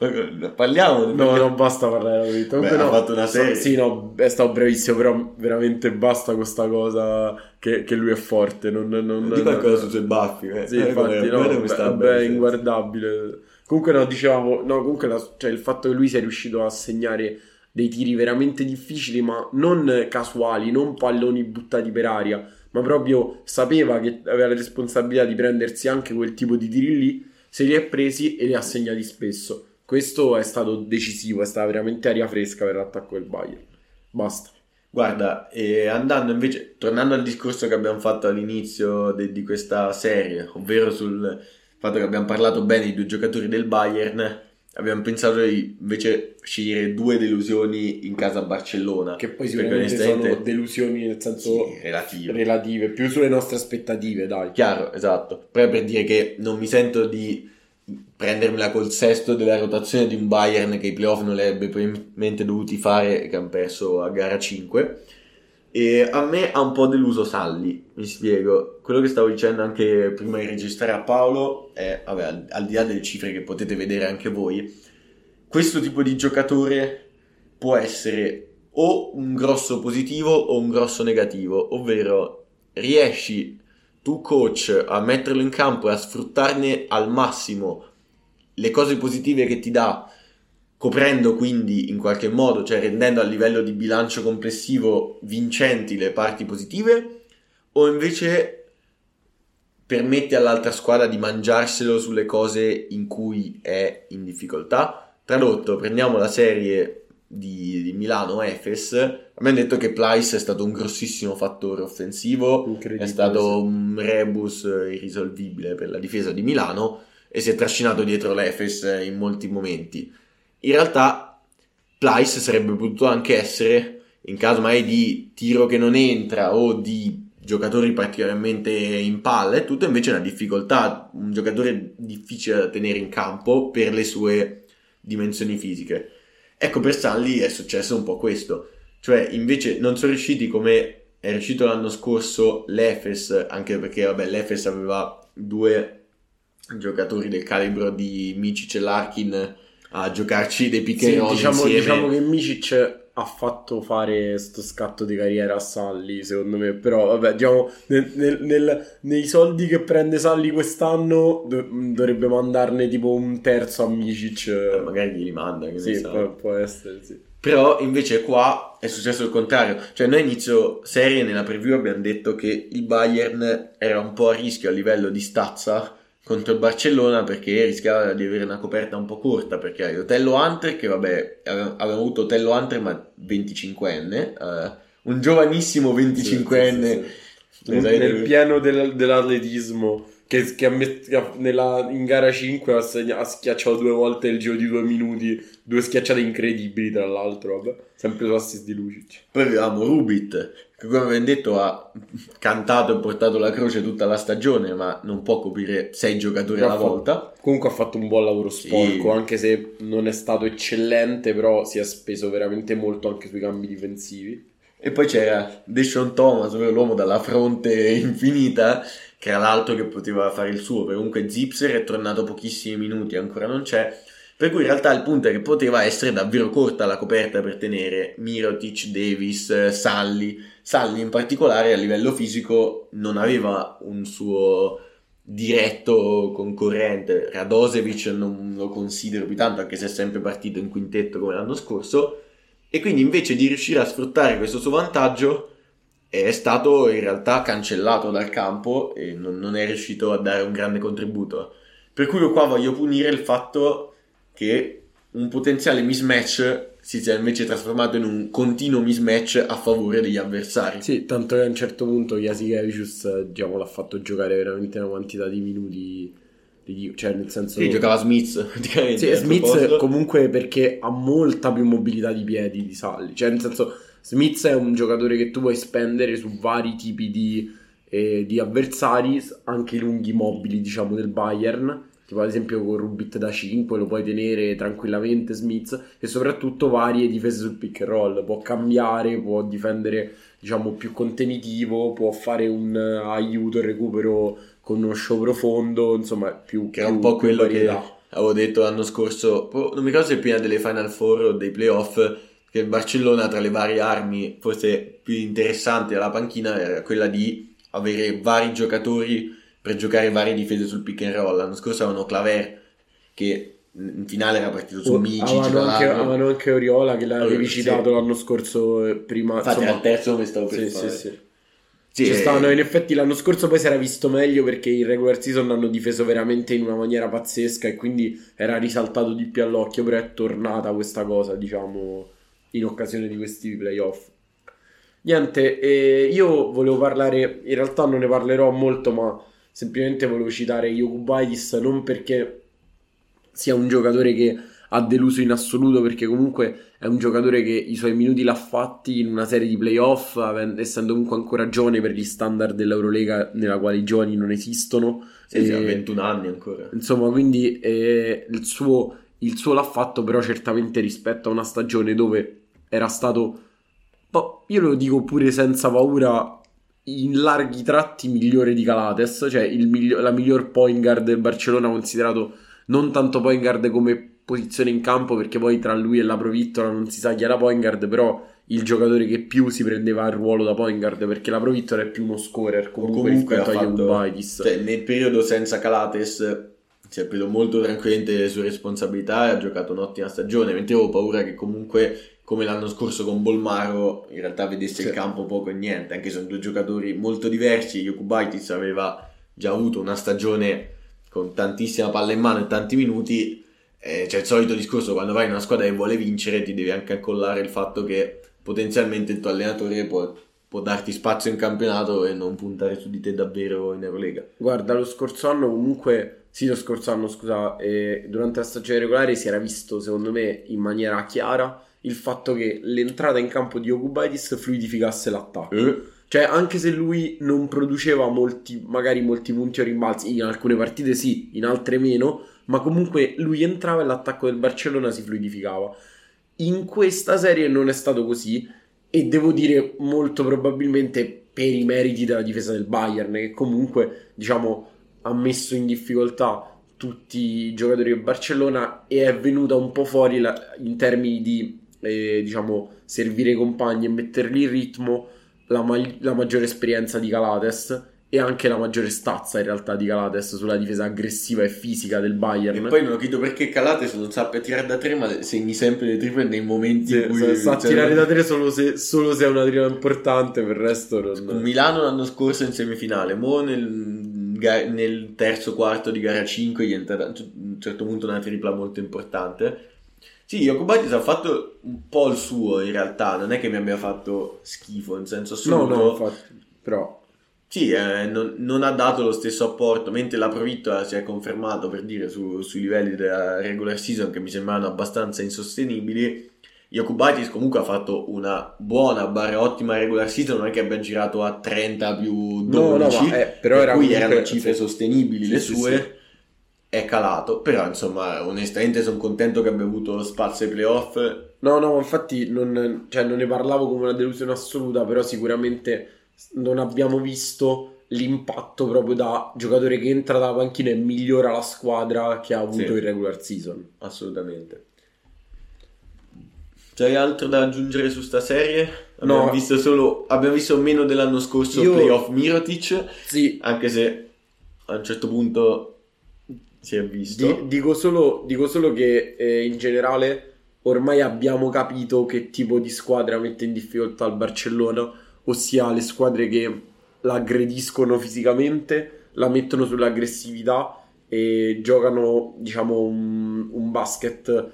parliamo. No, non basta parlare della Provittola. Beh, no, ha fatto una serie. Sì, no, è stato brevissimo, però veramente basta con sta cosa che lui è forte. Non di qualcosa sui suoi baffi. Sì, infatti, è inguardabile. Comunque comunque il fatto che lui sia riuscito a segnare dei tiri veramente difficili, ma non casuali, non palloni buttati per aria, ma proprio sapeva che aveva la responsabilità di prendersi anche quel tipo di tiri lì, se li ha presi e li ha segnati spesso. Questo è stato decisivo, è stata veramente aria fresca per l'attacco del Bayern. Basta. Guarda, e andando invece, tornando al discorso che abbiamo fatto all'inizio di questa serie, ovvero sul fatto che abbiamo parlato bene di due giocatori del Bayern, abbiamo pensato di invece scegliere due delusioni in casa a Barcellona, che poi sicuramente sono delusioni nel senso sì, relative, più sulle nostre aspettative, dai. Chiaro, esatto. Però per dire che non mi sento di prendermela col sesto della rotazione di un Bayern che i playoff non li avrebbe probabilmente dovuti fare, che hanno perso a gara 5. E a me ha un po' deluso Salli, mi spiego. Quello che stavo dicendo anche prima di registrare a Paolo è, vabbè, al di là delle cifre che potete vedere anche voi, questo tipo di giocatore può essere o un grosso positivo o un grosso negativo, ovvero riesci tu coach a metterlo in campo e a sfruttarne al massimo le cose positive che ti dà, coprendo quindi in qualche modo, cioè rendendo a livello di bilancio complessivo vincenti le parti positive, o invece permette all'altra squadra di mangiarselo sulle cose in cui è in difficoltà. Tradotto, prendiamo la serie di Milano-Efes, abbiamo detto che Plyce è stato un grossissimo fattore offensivo, è stato un rebus irrisolvibile per la difesa di Milano e si è trascinato dietro l'Efes in molti momenti. In realtà Plyce sarebbe potuto anche essere, in caso mai di tiro che non entra o di giocatori particolarmente in palla e tutto, invece è una difficoltà, un giocatore difficile da tenere in campo per le sue dimensioni fisiche. Ecco, per Salli è successo un po' questo, cioè invece non sono riusciti come è riuscito l'anno scorso l'Efes, anche perché vabbè l'Efes aveva due giocatori del calibro di Micić e Larkin a giocarci dei pick and roll insieme. Diciamo che Micić ha fatto fare sto scatto di carriera a Salli, secondo me, però vabbè, diciamo nei soldi che prende Salli quest'anno dovrebbe mandarne tipo un terzo a Micić, magari gli rimanda, che sì, può essere, sì. Però invece qua è successo il contrario, cioè noi inizio serie nella preview abbiamo detto che il Bayern era un po' a rischio a livello di stazza contro il Barcellona, perché rischiava di avere una coperta un po' corta, perché hai Othello Hunter, che vabbè, avevamo avuto Othello Hunter ma 25enne, un giovanissimo 25enne nel pieno dell'atletismo che in gara 5 ha schiacciato due volte il giro di 2 minuti, due schiacciate incredibili tra l'altro, vabbè, sempre l'assist di Lucic. Poi avevamo Rubit, che come abbiamo detto ha cantato e portato la croce tutta la stagione, ma non può coprire 6 giocatori alla volta. Comunque ha fatto un buon lavoro sporco, sì, anche se non è stato eccellente, però si è speso veramente molto anche sui cambi difensivi. E poi c'era Deshaun Thomas, l'uomo dalla fronte infinita, che era l'altro che poteva fare il suo, perché comunque Zipser è tornato pochissimi minuti, ancora non c'è. Per cui in realtà il punto è che poteva essere davvero corta la coperta per tenere Mirotić, Davis, Salli. Salli in particolare a livello fisico non aveva un suo diretto concorrente. Radosevic non lo considero più tanto, anche se è sempre partito in quintetto come l'anno scorso. E quindi invece di riuscire a sfruttare questo suo vantaggio è stato in realtà cancellato dal campo e non è riuscito a dare un grande contributo. Per cui io qua voglio punire il fatto che un potenziale mismatch si sia invece trasformato in un continuo mismatch a favore degli avversari. Sì, tanto che a un certo punto Jasikevičius, diciamo, l'ha fatto giocare veramente una quantità di minuti, cioè nel senso... Sì, giocava Smith praticamente. Sì, Smith comunque, perché ha molta più mobilità di piedi di Salli, cioè nel senso Smith è un giocatore che tu puoi spendere su vari tipi di avversari, anche i lunghi mobili, diciamo, del Bayern. tipo ad esempio con Rubit da 5 lo puoi tenere tranquillamente Smith, e soprattutto varie difese sul pick and roll, può cambiare, può difendere diciamo più contenitivo, può fare un aiuto e recupero con uno show profondo, insomma più che è un po' quello varietà. Che avevo detto l'anno scorso, non mi ricordo se prima delle Final Four o dei playoff, che il Barcellona tra le varie armi forse più interessante della panchina era quella di avere vari giocatori per giocare varie difese sul pick and roll. L'anno scorso avevano Claver che in finale era partito su Micić, avevano anche Oriola che l'avevi citato l'anno scorso prima, infatti al terzo come stavo per fare. Sì, ci stanno, in effetti l'anno scorso poi si era visto meglio perché in regular season hanno difeso veramente in una maniera pazzesca e quindi era risaltato di più all'occhio, però è tornata questa cosa diciamo in occasione di questi playoff. Niente, io volevo parlare, in realtà non ne parlerò molto, ma semplicemente volevo citare Jokubaitis, non perché sia un giocatore che ha deluso in assoluto, perché comunque è un giocatore che i suoi minuti l'ha fatti in una serie di playoff, essendo comunque ancora giovane per gli standard dell'Eurolega nella quale i giovani non esistono. Sì, ha 21 anni ancora. Insomma, quindi il suo l'ha fatto, però certamente rispetto a una stagione dove era stato, io lo dico pure senza paura, in larghi tratti migliore di Calathes, cioè la miglior point guard del Barcellona, considerato non tanto point guard come posizione in campo, perché poi tra lui e la Provittola non si sa chi è la point guard, però il giocatore che più si prendeva il ruolo da point guard, perché la Provittola è più uno scorer comunque rispetto a Jokubaitis. Cioè, nel periodo senza Calathes si è preso molto tranquillamente le sue responsabilità e ha giocato un'ottima stagione, mentre avevo paura che comunque come l'anno scorso con Bolmaro in realtà vedesse il campo poco e niente, anche se sono due giocatori molto diversi. Jokubaitis aveva già avuto una stagione con tantissima palla in mano e tanti minuti, c'è il solito discorso: quando vai in una squadra che vuole vincere ti devi anche accollare il fatto che potenzialmente il tuo allenatore può darti spazio in campionato e non puntare su di te davvero in Eurolega. Guarda, lo scorso anno, durante la stagione regolare si era visto secondo me in maniera chiara il fatto che l'entrata in campo di Jokubaitis fluidificasse l'attacco, cioè anche se lui non produceva molti punti o rimbalzi, in alcune partite sì, in altre meno, ma comunque lui entrava e l'attacco del Barcellona si fluidificava. In questa serie non è stato così, e devo dire molto probabilmente per i meriti della difesa del Bayern, che comunque diciamo ha messo in difficoltà tutti i giocatori del Barcellona, e è venuta un po' fuori in termini di servire i compagni e metterli in ritmo la maggiore esperienza di Calathes e anche la maggiore stazza in realtà di Calathes sulla difesa aggressiva e fisica del Bayern. E poi non ho capito perché Calathes non sappia tirare da tre, ma segni sempre le triple nei momenti in cui sa tirare da tre solo se è una tripla importante, per il resto non... Milano l'anno scorso in semifinale, mo nel terzo quarto di gara 5 gli è entrata a un certo punto una tripla molto importante. Sì, Jokubaitis ha fatto un po' il suo in realtà, non è che mi abbia fatto schifo in senso assoluto, no, infatti, però sì, non ha dato lo stesso apporto, mentre la Provittola si è confermato, per dire, sui livelli della regular season che mi sembravano abbastanza insostenibili. Jokubaitis comunque ha fatto una buona ottima regular season, non è che abbia girato a 30 più 12, però per cui erano cifre sostenibili, sì, le sue sì. È calato, però insomma onestamente sono contento che abbia avuto spazio ai playoff. No, infatti non ne parlavo come una delusione assoluta, però sicuramente non abbiamo visto l'impatto proprio da giocatore che entra dalla panchina e migliora la squadra che ha avuto in regular season, assolutamente. C'hai altro da aggiungere su sta serie? Abbiamo visto meno dell'anno scorso playoff Mirotić, sì, anche se a un certo punto si è visto. Dico solo che in generale ormai abbiamo capito che tipo di squadra mette in difficoltà il Barcellona, ossia le squadre che l'aggrediscono fisicamente, la mettono sull'aggressività e giocano diciamo un basket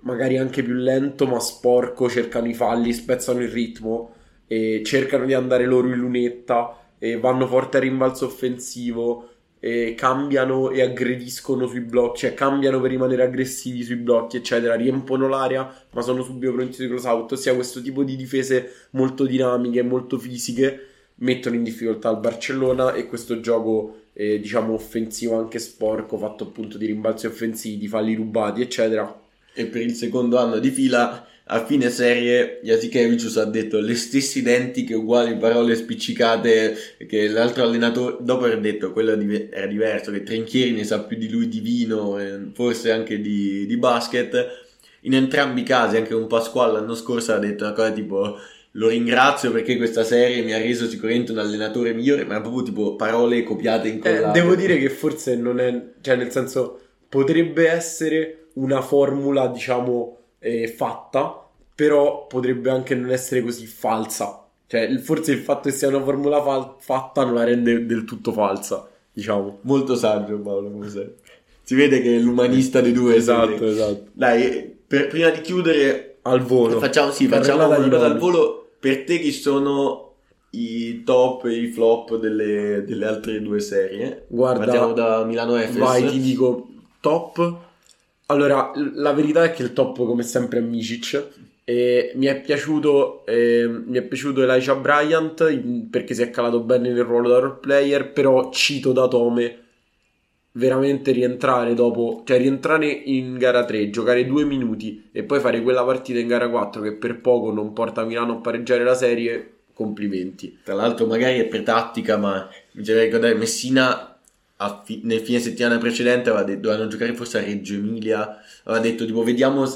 magari anche più lento ma sporco, cercano i falli, spezzano il ritmo e cercano di andare loro in lunetta e vanno forte al rimbalzo offensivo e cambiano e aggrediscono sui blocchi, cioè cambiano per rimanere aggressivi sui blocchi eccetera, riempono l'area ma sono subito pronti di close out, ossia questo tipo di difese molto dinamiche, molto fisiche mettono in difficoltà il Barcellona, e questo gioco diciamo offensivo anche sporco, fatto appunto di rimbalzi offensivi, di falli rubati eccetera. E per il secondo anno di fila a fine serie Jasikevičius ha detto le stesse identiche uguali parole spiccicate che l'altro allenatore, dopo aver detto quello era diverso, che Trinchieri ne sa più di lui di vino, forse anche di basket. In entrambi i casi, anche un Pasquale l'anno scorso ha detto una cosa tipo lo ringrazio perché questa serie mi ha reso sicuramente un allenatore migliore, ma proprio tipo parole copiate in collate. Devo dire che forse non è, cioè nel senso potrebbe essere una formula diciamo fatta, però potrebbe anche non essere così falsa, cioè forse il fatto che sia una formula fatta non la rende del tutto falsa, diciamo. Molto saggio Paolo, come sei. Si vede che è l'umanista dei due. Esatto. Dai, prima di chiudere al volo facciamo una cosa al volo. Per te chi sono i top e i flop delle altre due serie? Guarda, partiamo da Milano-Efes. Vai, ti dico top. Allora, la verità è che il top come sempre è Micić, e mi è piaciuto Elijah Bryant perché si è calato bene nel ruolo da role player, però cito Datome, veramente rientrare in gara 3, giocare 2 minuti e poi fare quella partita in gara 4 che per poco non porta Milano a pareggiare la serie, complimenti. Tra l'altro magari è per tattica, ma mi devo ricordare Messina nel fine settimana precedente dovevano giocare forse a Reggio Emilia, aveva detto tipo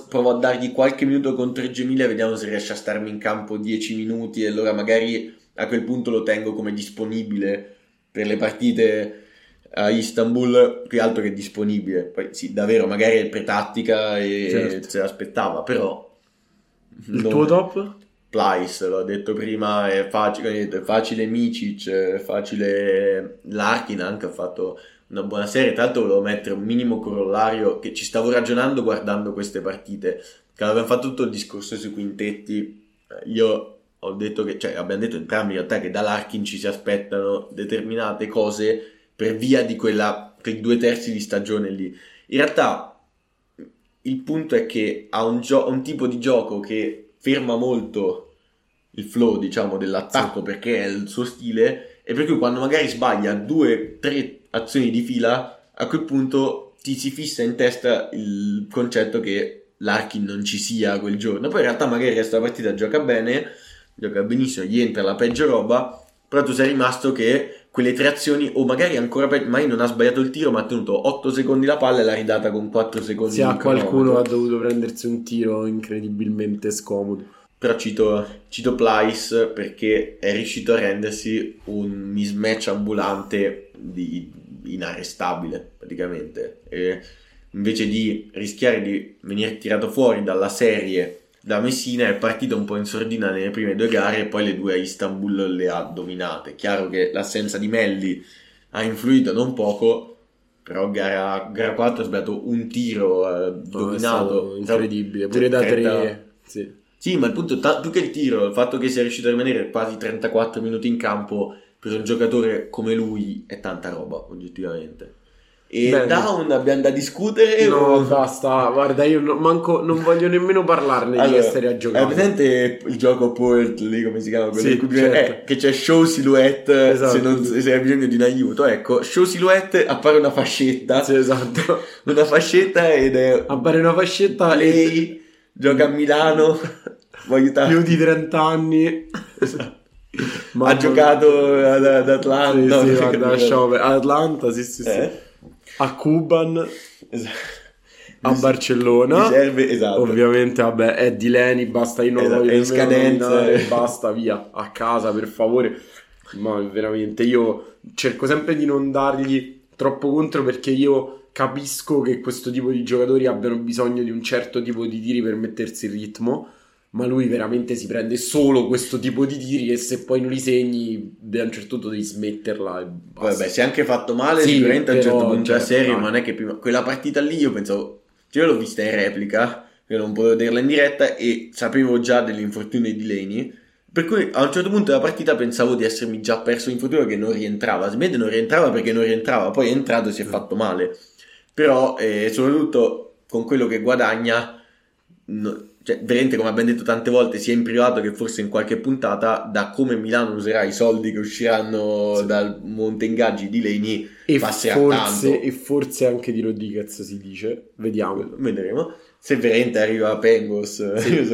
provo a dargli qualche minuto contro Reggio Emilia, vediamo se riesce a starmi in campo 10 minuti e allora magari a quel punto lo tengo come disponibile per le partite a Istanbul, più altro che disponibile. Poi sì, davvero magari è pretattica e certo, se l'aspettava, però il tuo top? Plyce, l'ho detto prima, è facile Micić, è facile Larkin, anche ha fatto una buona serie. Tra l'altro volevo mettere un minimo corollario che ci stavo ragionando guardando queste partite, che avevamo fatto tutto il discorso sui quintetti. Io ho detto che, cioè abbiamo detto entrambi in realtà, che da Larkin ci si aspettano determinate cose per via di quei 2/3 di stagione lì. In realtà il punto è che ha un tipo di gioco che ferma molto il flow, diciamo, dell'attacco, sì, perché è il suo stile, e per cui quando magari sbaglia 2-3 azioni di fila, a quel punto ti si fissa in testa il concetto che Larkin non ci sia quel giorno. Poi in realtà magari questa partita gioca bene, gioca benissimo, gli entra la peggio roba, però tu sei rimasto che quelle 3 azioni, o magari ancora mai non ha sbagliato il tiro, ma ha tenuto 8 secondi la palla e l'ha ridata con 4 secondi. Sì, a qualcuno ha dovuto prendersi un tiro incredibilmente scomodo. Però cito Plyce perché è riuscito a rendersi un mismatch ambulante inarrestabile praticamente. E invece di rischiare di venire tirato fuori dalla serie da Messina, è partito un po' in sordina nelle prime 2 gare e poi le 2 a Istanbul le ha dominate. Chiaro che l'assenza di Melli ha influito non poco, però gara 4 ha sbagliato un tiro dominato, incredibile, pure da 3. Sì, ma il punto più che il tiro, il fatto che sia riuscito a rimanere quasi 34 minuti in campo per un giocatore come lui è tanta roba oggettivamente. E bene, Down abbiamo da discutere? No, basta, guarda, io non voglio nemmeno parlarne. Allora, di essere a giocare. È presente il gioco Port lì, come si chiama? Sì, certo. Che c'è Show Silhouette, esatto. se hai bisogno di un aiuto, ecco, Show Silhouette, appare una fascetta. Sì, esatto. Una fascetta appare una fascetta. Lei gioca a Milano, può aiutare. Più di 30 anni. Esatto. Ha giocato ad Atlanta. Sì, Atlanta, sì. A Cuban, esatto. A Barcellona serve, esatto. Ovviamente vabbè è di Leni, basta, io non voglio, è scadenza, basta, via a casa per favore. Ma veramente io cerco sempre di non dargli troppo contro, perché io capisco che questo tipo di giocatori abbiano bisogno di un certo tipo di tiri per mettersi in ritmo, ma lui veramente si prende solo questo tipo di tiri e se poi non li segni a un certo punto devi smetterla e basta. Vabbè, si è anche fatto male, sì, sicuramente a un certo punto della serie, ma non è che prima quella partita lì io pensavo, cioè io l'ho vista in replica, io non potevo vederla in diretta e sapevo già dell'infortunio di Leni, per cui a un certo punto della partita pensavo di essermi già perso l'infortunio, che non rientrava, smette, non rientrava, poi è entrato e si è fatto male. Però soprattutto con quello che guadagna, no, cioè veramente, come abbiamo detto tante volte sia in privato che forse in qualche puntata, da come Milano userà i soldi che usciranno dal monte ingaggi di Leni e passerà forse, tanto, e forse anche di Rodriguez si dice, vediamo, vedremo se veramente arriva a Pengos. Se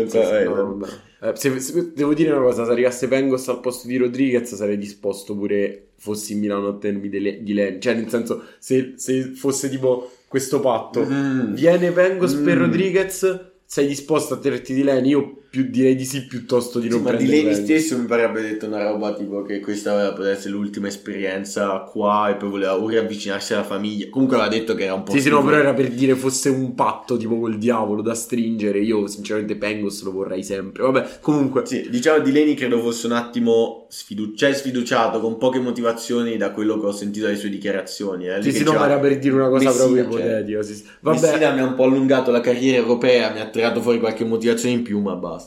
devo dire una cosa, se arrivasse Pengos al posto di Rodriguez sarei disposto pure fossi in Milano a termini di Leni, cioè nel senso se fosse tipo questo patto viene Pengos per Rodriguez, sei disposto a tenerti di Leni? Io direi di sì piuttosto di non prendere. Ma di Leni stesso mi pare abbia detto una roba tipo che questa poteva essere l'ultima esperienza qua e poi voleva o riavvicinarsi alla famiglia, comunque aveva detto che era un po' sì, no, però era per dire fosse un patto tipo col diavolo da stringere. Io sinceramente Pengos lo vorrei sempre, vabbè, comunque sì, diciamo di Leni credo fosse un attimo sfiduciato con poche motivazioni da quello che ho sentito dalle sue dichiarazioni, sì, che sì, no, ma era per dire una cosa Messina, proprio ipotetica, cioè, sì. Vabbè, Messina mi ha un po' allungato la carriera europea, mi ha tirato fuori qualche motivazione in più, ma basta.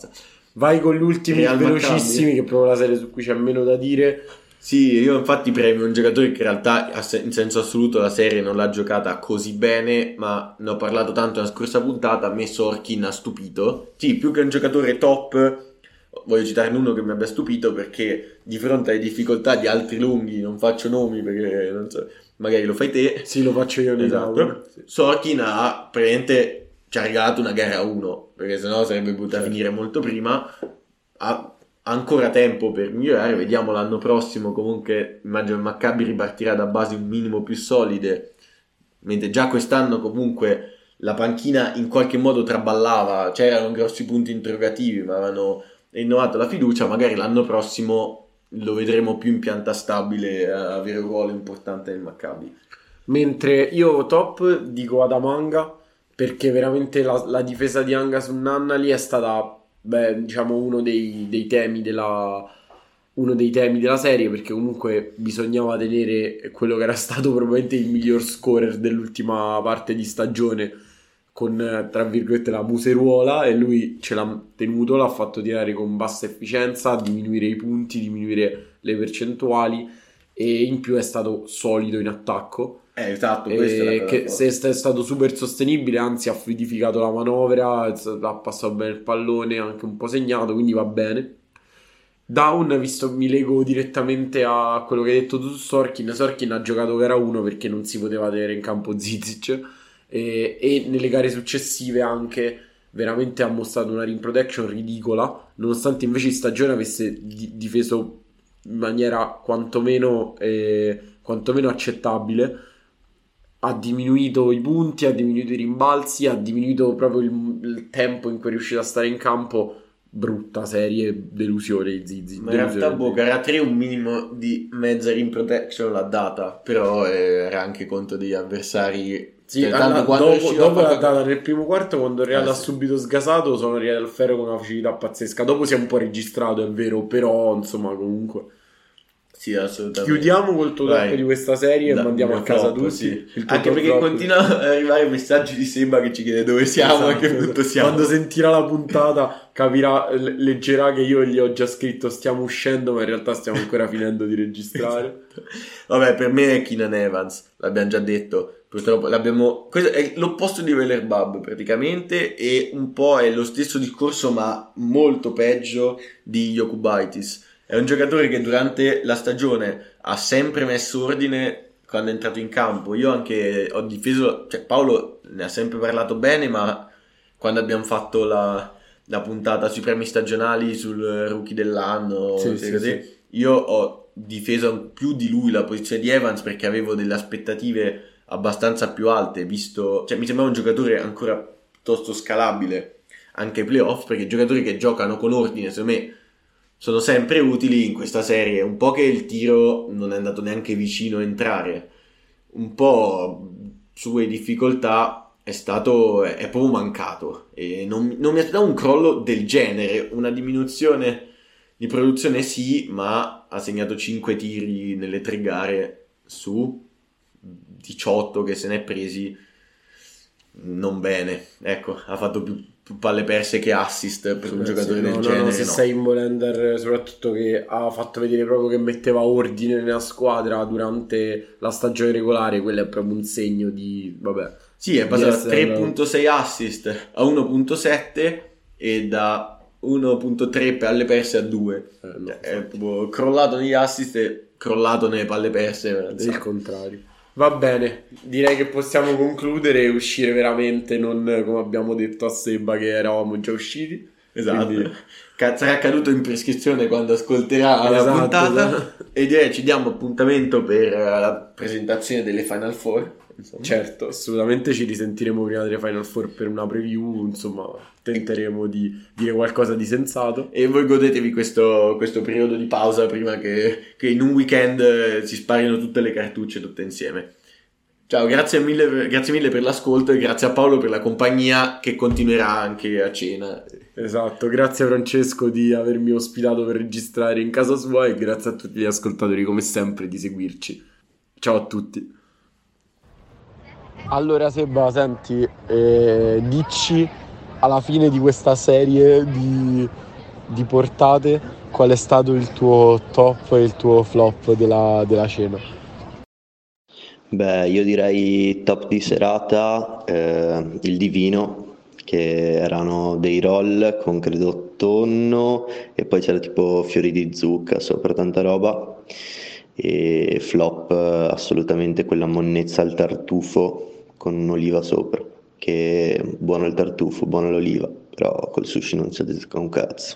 Vai con gli ultimi velocissimi, che proprio la serie su cui c'è meno da dire. Sì, io infatti premio un giocatore che in realtà in senso assoluto la serie non l'ha giocata così bene, ma ne ho parlato tanto nella scorsa puntata. A me Sorkin ha stupito, sì, più che un giocatore top voglio citarne uno che mi abbia stupito, perché di fronte alle difficoltà di altri lunghi, non faccio nomi perché non so, magari lo fai te. Sì, lo faccio io, esatto. Sorkin ha praticamente ci ha regalato una gara 1, perché sennò sarebbe potuta finire molto prima. Ha ancora tempo per migliorare, vediamo l'anno prossimo. Comunque immagino il Maccabi ripartirà da basi un minimo più solide, mentre già quest'anno comunque la panchina in qualche modo traballava, c'erano grossi punti interrogativi ma avevano rinnovato la fiducia. Magari l'anno prossimo lo vedremo più in pianta stabile, avere un ruolo importante nel Maccabi. Mentre io top dico Adamanga, perché veramente la difesa di Anga su Nannali è stata, beh, diciamo uno dei temi della serie, perché comunque bisognava tenere quello che era stato probabilmente il miglior scorer dell'ultima parte di stagione con, tra virgolette, la museruola, e lui ce l'ha tenuto, l'ha fatto tirare con bassa efficienza, diminuire i punti, diminuire le percentuali, e in più è stato solido in attacco. Esatto, che se è stato super sostenibile, anzi ha fluidificato la manovra, ha passato bene il pallone, anche un po' segnato, quindi va bene. Down, visto, mi lego direttamente a quello che hai detto tu su Sorkin. Sorkin ha giocato gara 1 perché non si poteva tenere in campo Zizic, e nelle gare successive anche veramente ha mostrato una rim protection ridicola, nonostante invece in stagione avesse difeso in maniera quantomeno accettabile. Ha diminuito i punti, ha diminuito i rimbalzi, ha diminuito proprio il tempo in cui è riuscito a stare in campo. Brutta serie, delusione di Zizi. Ma in realtà gara 3 un minimo di mezza rim protection l'ha data, però era anche contro degli avversari. Sì, dopo l'ha data nel primo quarto, quando il Real ha subito sgasato, sono arrivati al ferro con una facilità pazzesca. Dopo si è un po' registrato, è vero, però insomma comunque... Sì, assolutamente. Chiudiamo col tuo top di questa serie e mandiamo a casa tutti. Sì. Anche perché continua ad arrivare il messaggio di Seba che ci chiede dove siamo, esatto, a che punto siamo. Quando sentirà la puntata capirà, leggerà che io gli ho già scritto stiamo uscendo, ma in realtà stiamo ancora finendo di registrare. Esatto. Vabbè, per me è Keenan Evans, l'abbiamo già detto, purtroppo questo è l'opposto di Wyler Bab praticamente, e un po' è lo stesso discorso ma molto peggio di Jokubaitis. È un giocatore che durante la stagione ha sempre messo ordine quando è entrato in campo. Io anche ho difeso, cioè Paolo ne ha sempre parlato bene, ma quando abbiamo fatto la puntata sui premi stagionali, sul rookie dell'anno, così. Io ho difeso più di lui la posizione di Evans perché avevo delle aspettative abbastanza più alte, visto, cioè mi sembrava un giocatore ancora piuttosto scalabile anche ai playoff, perché i giocatori che giocano con ordine, secondo me, sono sempre utili in questa serie. Un po' che il tiro non è andato neanche vicino a entrare, un po' sue difficoltà è proprio mancato, e non mi aspettavo un crollo del genere. Una diminuzione di produzione sì, ma ha segnato 5 tiri nelle 3 gare su 18 che se ne è presi, non bene, ecco, ha fatto più palle perse che assist per un giocatore del genere. No, se sei in Bolender, soprattutto, che ha fatto vedere proprio che metteva ordine nella squadra durante la stagione regolare, quello è proprio un segno di, vabbè. Sì, è passato da 3.6 assist a 1.7 e da 1.3 palle perse a 2, no, è proprio crollato negli assist e crollato nelle palle perse, veramente. Il contrario. Va bene, direi che possiamo concludere e uscire veramente, non come abbiamo detto a Seba che eravamo già usciti. Esatto, quindi... sarà caduto in prescrizione quando ascolterà la puntata, esatto. E direi ci diamo appuntamento per la presentazione delle Final Four, insomma. Certo, assolutamente ci risentiremo prima delle Final Four per una preview, insomma tenteremo di dire qualcosa di sensato e voi godetevi questo periodo di pausa prima che in un weekend si sparino tutte le cartucce tutte insieme. Ciao, grazie mille per l'ascolto e grazie a Paolo per la compagnia che continuerà anche a cena. Esatto, grazie a Francesco di avermi ospitato per registrare in casa sua e grazie a tutti gli ascoltatori come sempre di seguirci. Ciao a tutti. Allora Seba, senti, dici alla fine di questa serie di portate qual è stato il tuo top e il tuo flop della cena? Beh, io direi top di serata, il divino, che erano dei roll con credo tonno e poi c'era tipo fiori di zucca sopra, tanta roba. E flop assolutamente quella monnezza al tartufo con un'oliva sopra, che buono il tartufo, buona l'oliva, però col sushi non c'è un cazzo.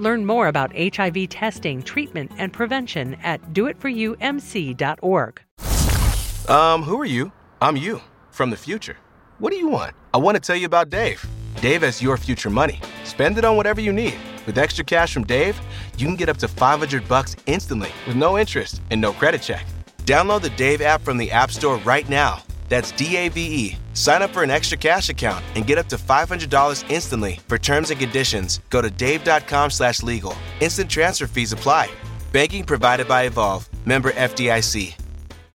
Learn more about HIV testing, treatment, and prevention at doitforyoumc.org. Who are you? I'm you, from the future. What do you want? I want to tell you about Dave. Dave has your future money. Spend it on whatever you need. With extra cash from Dave, you can get up to $500 instantly with no interest and no credit check. Download the Dave app from the App Store right now. That's D-A-V-E. Sign up for an extra cash account and get up to $500 instantly. For terms and conditions, go to dave.com/legal. Instant transfer fees apply. Banking provided by Evolve. Member FDIC.